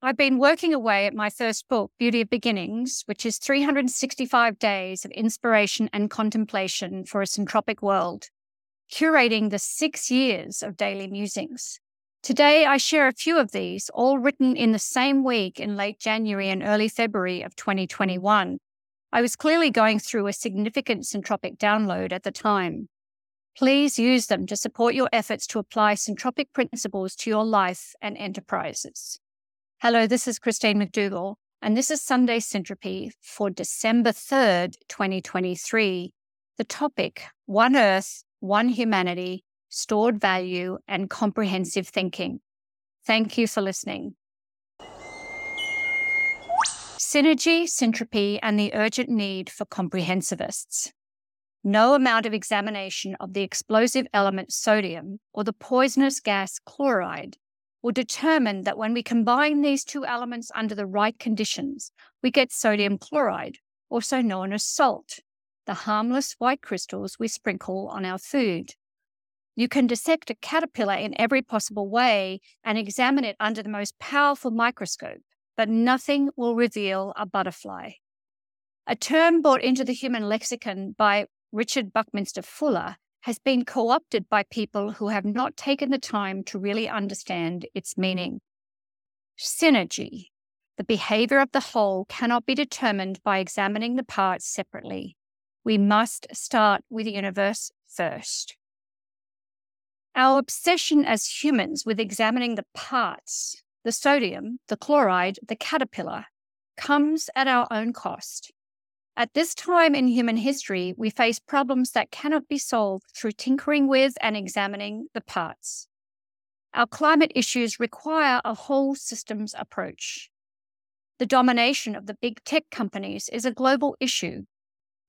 I've been working away at my first book, Beauty of Beginnings, which is 365 days of inspiration and contemplation for a syntropic world, curating the 6 years of daily musings. Today, I share a few of these, all written in the same week in late January and early February of 2021. I was clearly going through a significant syntropic download at the time. Please use them to support your efforts to apply syntropic principles to your life and enterprises. Hello, this is Christine McDougall, and this is Sunday Syntropy for December 3rd, 2023. The topic, One Earth, One Humanity, Stored Value, and Comprehensive Thinking. Thank you for listening. Synergy, Syntropy, and the Urgent Need for Comprehensivists. No amount of examination of the explosive element sodium or the poisonous gas chloride will determine that when we combine these two elements under the right conditions, we get sodium chloride, also known as salt, the harmless white crystals we sprinkle on our food. You can dissect a caterpillar in every possible way and examine it under the most powerful microscope, but nothing will reveal a butterfly. A term brought into the human lexicon by Richard Buckminster Fuller has been co-opted by people who have not taken the time to really understand its meaning. Synergy. The behavior of the whole cannot be determined by examining the parts separately. We must start with the universe first. Our obsession as humans with examining the parts, the sodium, the chloride, the caterpillar, comes at our own cost. At this time in human history, we face problems that cannot be solved through tinkering with and examining the parts. Our climate issues require a whole systems approach. The domination of the big tech companies is a global issue.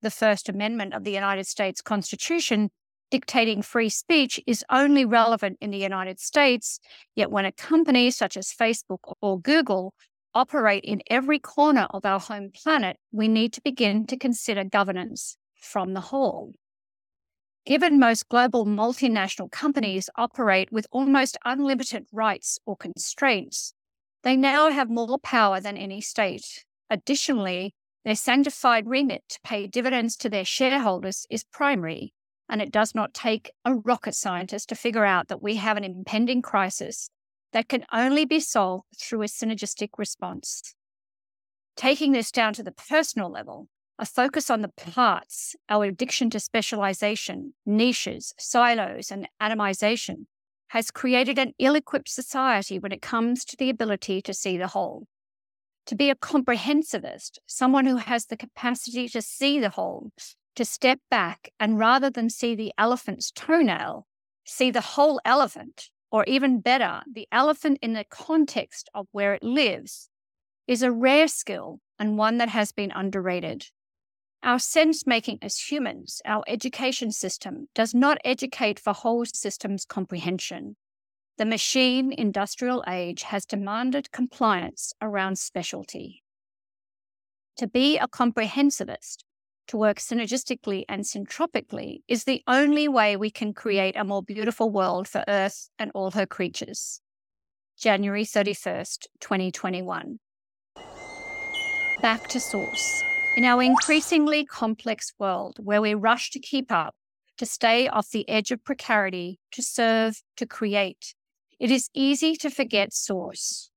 The First Amendment of the United States Constitution dictating free speech is only relevant in the United States, yet when a company such as Facebook or Google operate in every corner of our home planet, we need to begin to consider governance from the whole. Given most global multinational companies operate with almost unlimited rights or constraints, they now have more power than any state. Additionally, their sanctified remit to pay dividends to their shareholders is primary, and it does not take a rocket scientist to figure out that we have an impending crisis that can only be solved through a synergistic response. Taking this down to the personal level, a focus on the parts, our addiction to specialization, niches, silos, and atomization has created an ill-equipped society when it comes to the ability to see the whole. To be a comprehensivist, someone who has the capacity to see the whole, to step back and rather than see the elephant's toenail, see the whole elephant, or even better, the elephant in the context of where it lives, is a rare skill and one that has been underrated. Our sense-making as humans, our education system, does not educate for whole systems comprehension. The machine industrial age has demanded compliance around specialty. To be a comprehensivist, to work synergistically and syntropically is the only way we can create a more beautiful world for Earth and all her creatures. January 31st, 2021. Back to source. In our increasingly complex world where we rush to keep up, to stay off the edge of precarity, to serve, to create, it is easy to forget source.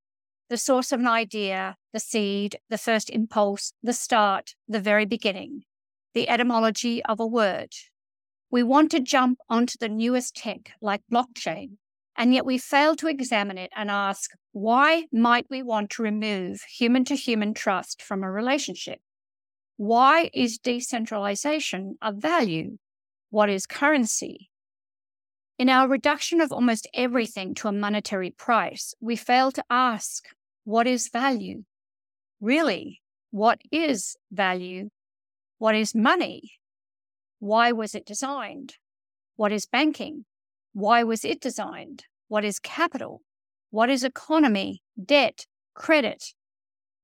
The source of an idea, the seed, the first impulse, the start, the very beginning. The etymology of a word. We want to jump onto the newest tech like blockchain, and yet we fail to examine it and ask, why might we want to remove human-to-human trust from a relationship? Why is decentralization a value? What is currency? In our reduction of almost everything to a monetary price, we fail to ask, what is value? Really, what is value? What is money? Why was it designed? What is banking? Why was it designed? What is capital? What is economy, debt, credit?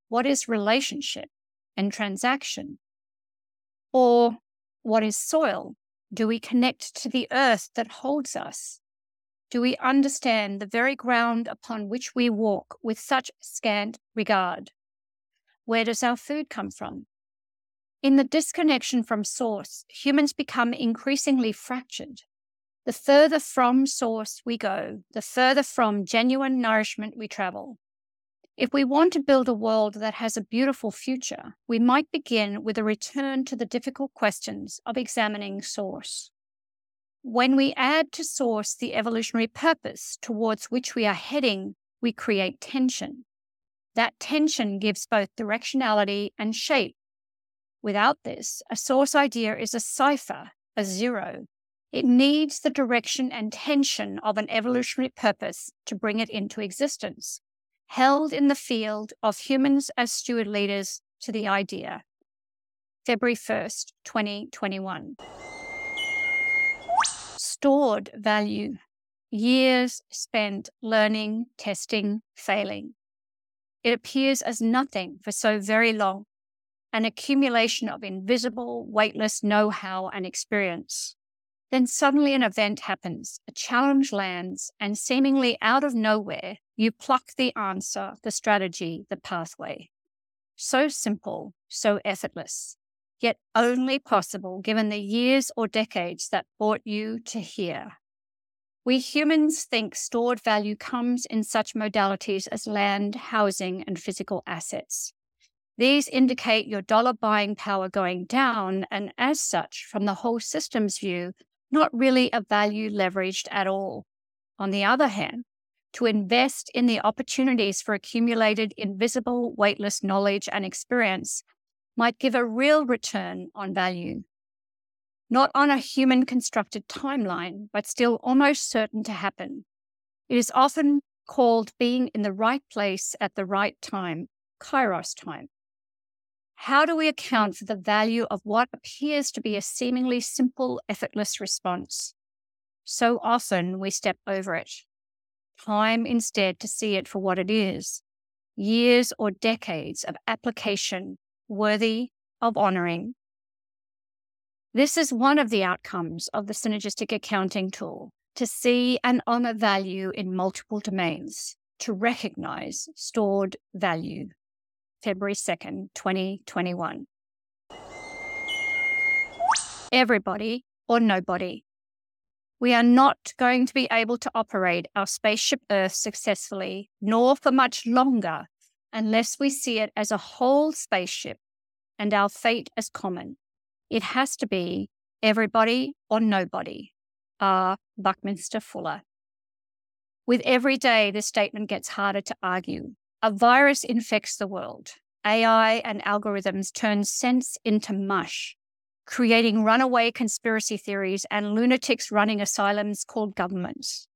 What is relationship and transaction? Or what is soil? Do we connect to the earth that holds us? do we understand the very ground upon which we walk with such scant regard? Where does our food come from? In the disconnection from source, humans become increasingly fractured. The further from source we go, the further from genuine nourishment we travel. If we want to build a world that has a beautiful future, we might begin with a return to the difficult questions of examining source. When we add to source the evolutionary purpose towards which we are heading, we create tension. That tension gives both directionality and shape. Without this, a source idea is a cipher, a zero. It needs the direction and tension of an evolutionary purpose to bring it into existence. Held in the field of humans as steward leaders to the idea. February 1st, 2021. Stored value. Years spent learning, testing, failing. It appears as nothing for so very long, an accumulation of invisible, weightless know-how and experience. Then suddenly an event happens, a challenge lands, and seemingly out of nowhere, you pluck the answer, the strategy, the pathway. So simple, so effortless, yet only possible given the years or decades that brought you to here. We humans think stored value comes in such modalities as land, housing, and physical assets. These indicate your dollar buying power going down, and as such, from the whole system's view, not really a value leveraged at all. On the other hand, to invest in the opportunities for accumulated invisible, weightless knowledge and experience might give a real return on value. Not on a human-constructed timeline, but still almost certain to happen. It is often called being in the right place at the right time, Kairos time. How do we account for the value of what appears to be a seemingly simple, effortless response? So often we step over it. Time instead to see it for what it is. Years or decades of application worthy of honoring. This is one of the outcomes of the synergistic accounting tool, to see and honor value in multiple domains, to recognize stored value. February 2nd, 2021. Everybody or nobody. We are not going to be able to operate our spaceship Earth successfully, nor for much longer, unless we see it as a whole spaceship and our fate as common. It has to be everybody or nobody. R. Buckminster Fuller. With every day, this statement gets harder to argue. A virus infects the world. AI and algorithms turn sense into mush, creating runaway conspiracy theories and lunatics running asylums called governments.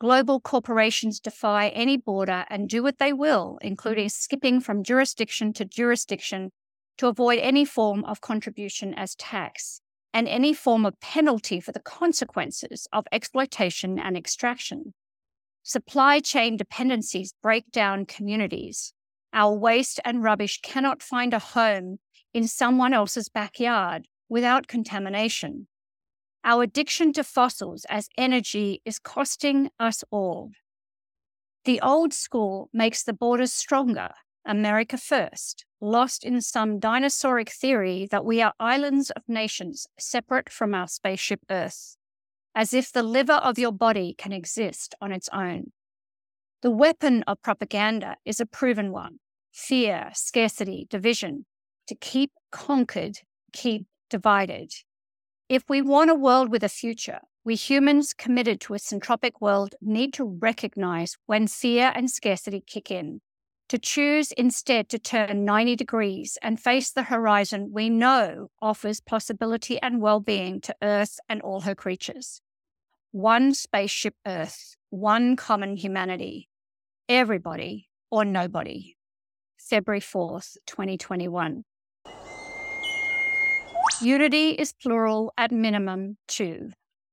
Global corporations defy any border and do what they will, including skipping from jurisdiction to jurisdiction to avoid any form of contribution as tax and any form of penalty for the consequences of exploitation and extraction. Supply chain dependencies break down communities. Our waste and rubbish cannot find a home in someone else's backyard without contamination. Our addiction to fossils as energy is costing us all. The old school makes the borders stronger, America first, lost in some dinosauric theory that we are islands of nations separate from our spaceship Earth. As if the liver of your body can exist on its own. The weapon of propaganda is a proven one. Fear, scarcity, division. To keep conquered, keep divided. If we want a world with a future, we humans committed to a syntropic world need to recognize when fear and scarcity kick in. To choose instead to turn 90 degrees and face the horizon we know offers possibility and well-being to Earth and all her creatures. One spaceship Earth, one common humanity, everybody or nobody. February 4th, 2021. Unity is plural at minimum two.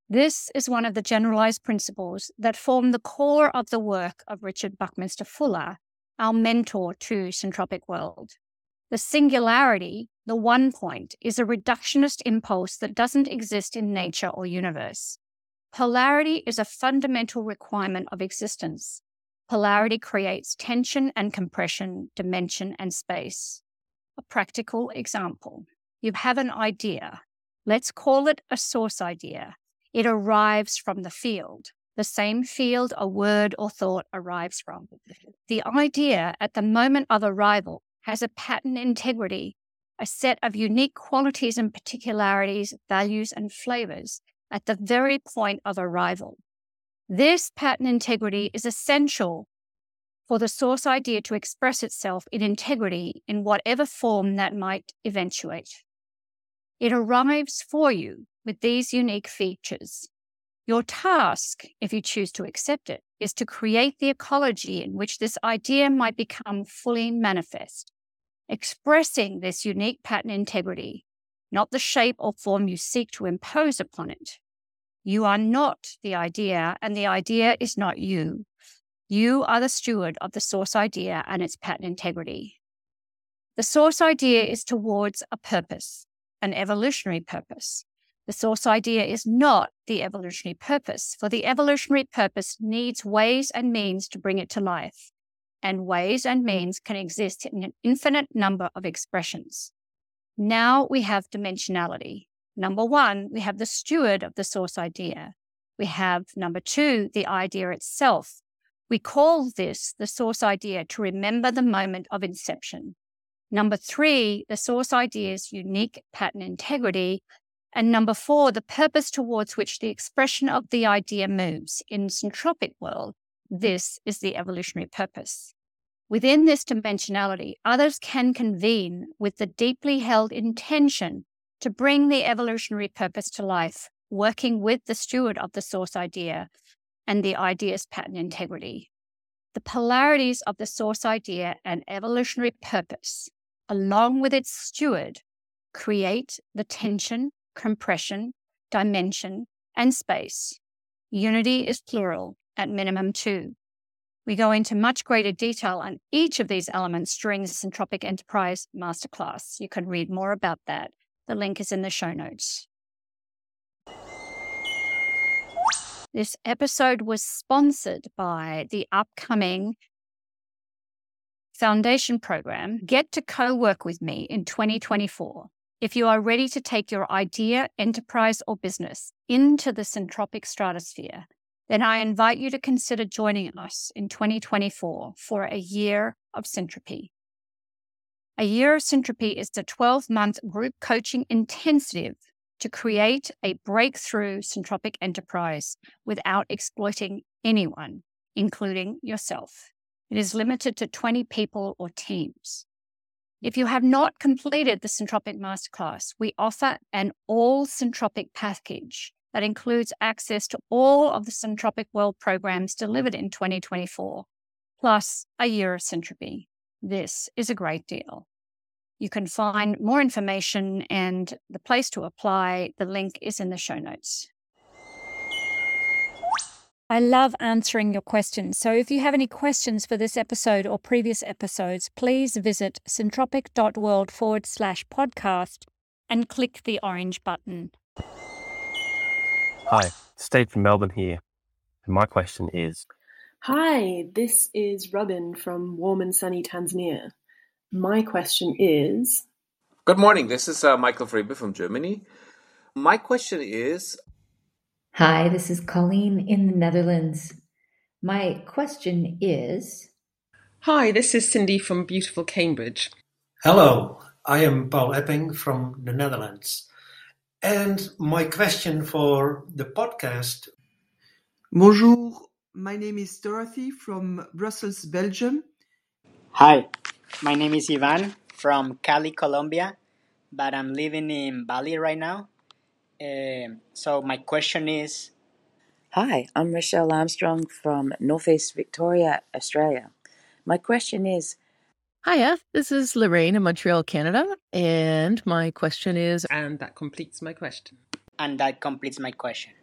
This is one of the generalized principles that form the core of the work of Richard Buckminster Fuller, our mentor to Syntropic World. The singularity, the one point, is a reductionist impulse that doesn't exist in nature or universe. Polarity is a fundamental requirement of existence. Polarity creates tension and compression, dimension and space. A practical example. You have an idea. Let's call it a source idea. It arrives from the field. The same field a word or thought arrives from. The idea at the moment of arrival has a pattern integrity, a set of unique qualities and particularities, values and flavors at the very point of arrival. This pattern integrity is essential for the source idea to express itself in integrity in whatever form that might eventuate. It arrives for you with these unique features. Your task, if you choose to accept it, is to create the ecology in which this idea might become fully manifest, expressing this unique pattern integrity, not the shape or form you seek to impose upon it. You are not the idea, and the idea is not you. You are the steward of the source idea and its pattern integrity. The source idea is towards a purpose, an evolutionary purpose. The source idea is not the evolutionary purpose, for the evolutionary purpose needs ways and means to bring it to life, and ways and means can exist in an infinite number of expressions. Now we have dimensionality. Number one, we have the steward of the source idea. We have, number two, the idea itself. We call this the source idea to remember the moment of inception. Number three, the source idea's unique pattern integrity. And number four, the purpose towards which the expression of the idea moves. In syntropic world, this is the evolutionary purpose. Within this dimensionality, others can convene with the deeply held intention to bring the evolutionary purpose to life, working with the steward of the source idea and the idea's pattern integrity. The polarities of the source idea and evolutionary purpose, along with its steward, create the tension, compression, dimension, and space. Unity is plural, at minimum two. We go into much greater detail on each of these elements during the Syntropic Enterprise Masterclass. You can read more about that. The link is in the show notes. This episode was sponsored by the upcoming foundation program, Get to Co-Work with Me in 2024. If you are ready to take your idea, enterprise, or business into the syntropic stratosphere, then I invite you to consider joining us in 2024 for a Year of Syntropy. A Year of Syntropy is the 12-month group coaching intensive to create a breakthrough syntropic enterprise without exploiting anyone, including yourself. It is limited to 20 people or teams. If you have not completed the Syntropic Masterclass, we offer an all-Syntropic package that includes access to all of the Syntropic World programs delivered in 2024, plus a Year of Syntropy. This is a great deal. You can find more information and the place to apply. The link is in the show notes. I love answering your questions. So if you have any questions for this episode or previous episodes, please visit syntropic.world/podcast and click the orange button. Hi, Steve from Melbourne here. And my question is... Hi, this is Robin from warm and sunny Tanzania. My question is... Good morning, this is Michael Freiber from Germany. My question is... Hi, this is Colleen in the Netherlands. My question is... Hi, this is Cindy from beautiful Cambridge. Hello, I am Paul Epping from the Netherlands. And my question for the podcast... Bonjour, my name is Dorothy from Brussels, Belgium. Hi, my name is Ivan from Cali, Colombia, but I'm living in Bali right now. So my question is... Hi, I'm Michelle Armstrong from Northeast Victoria, Australia. My question is... Hiya, this is Lorraine in Montreal, Canada, and my question is... And that completes my question.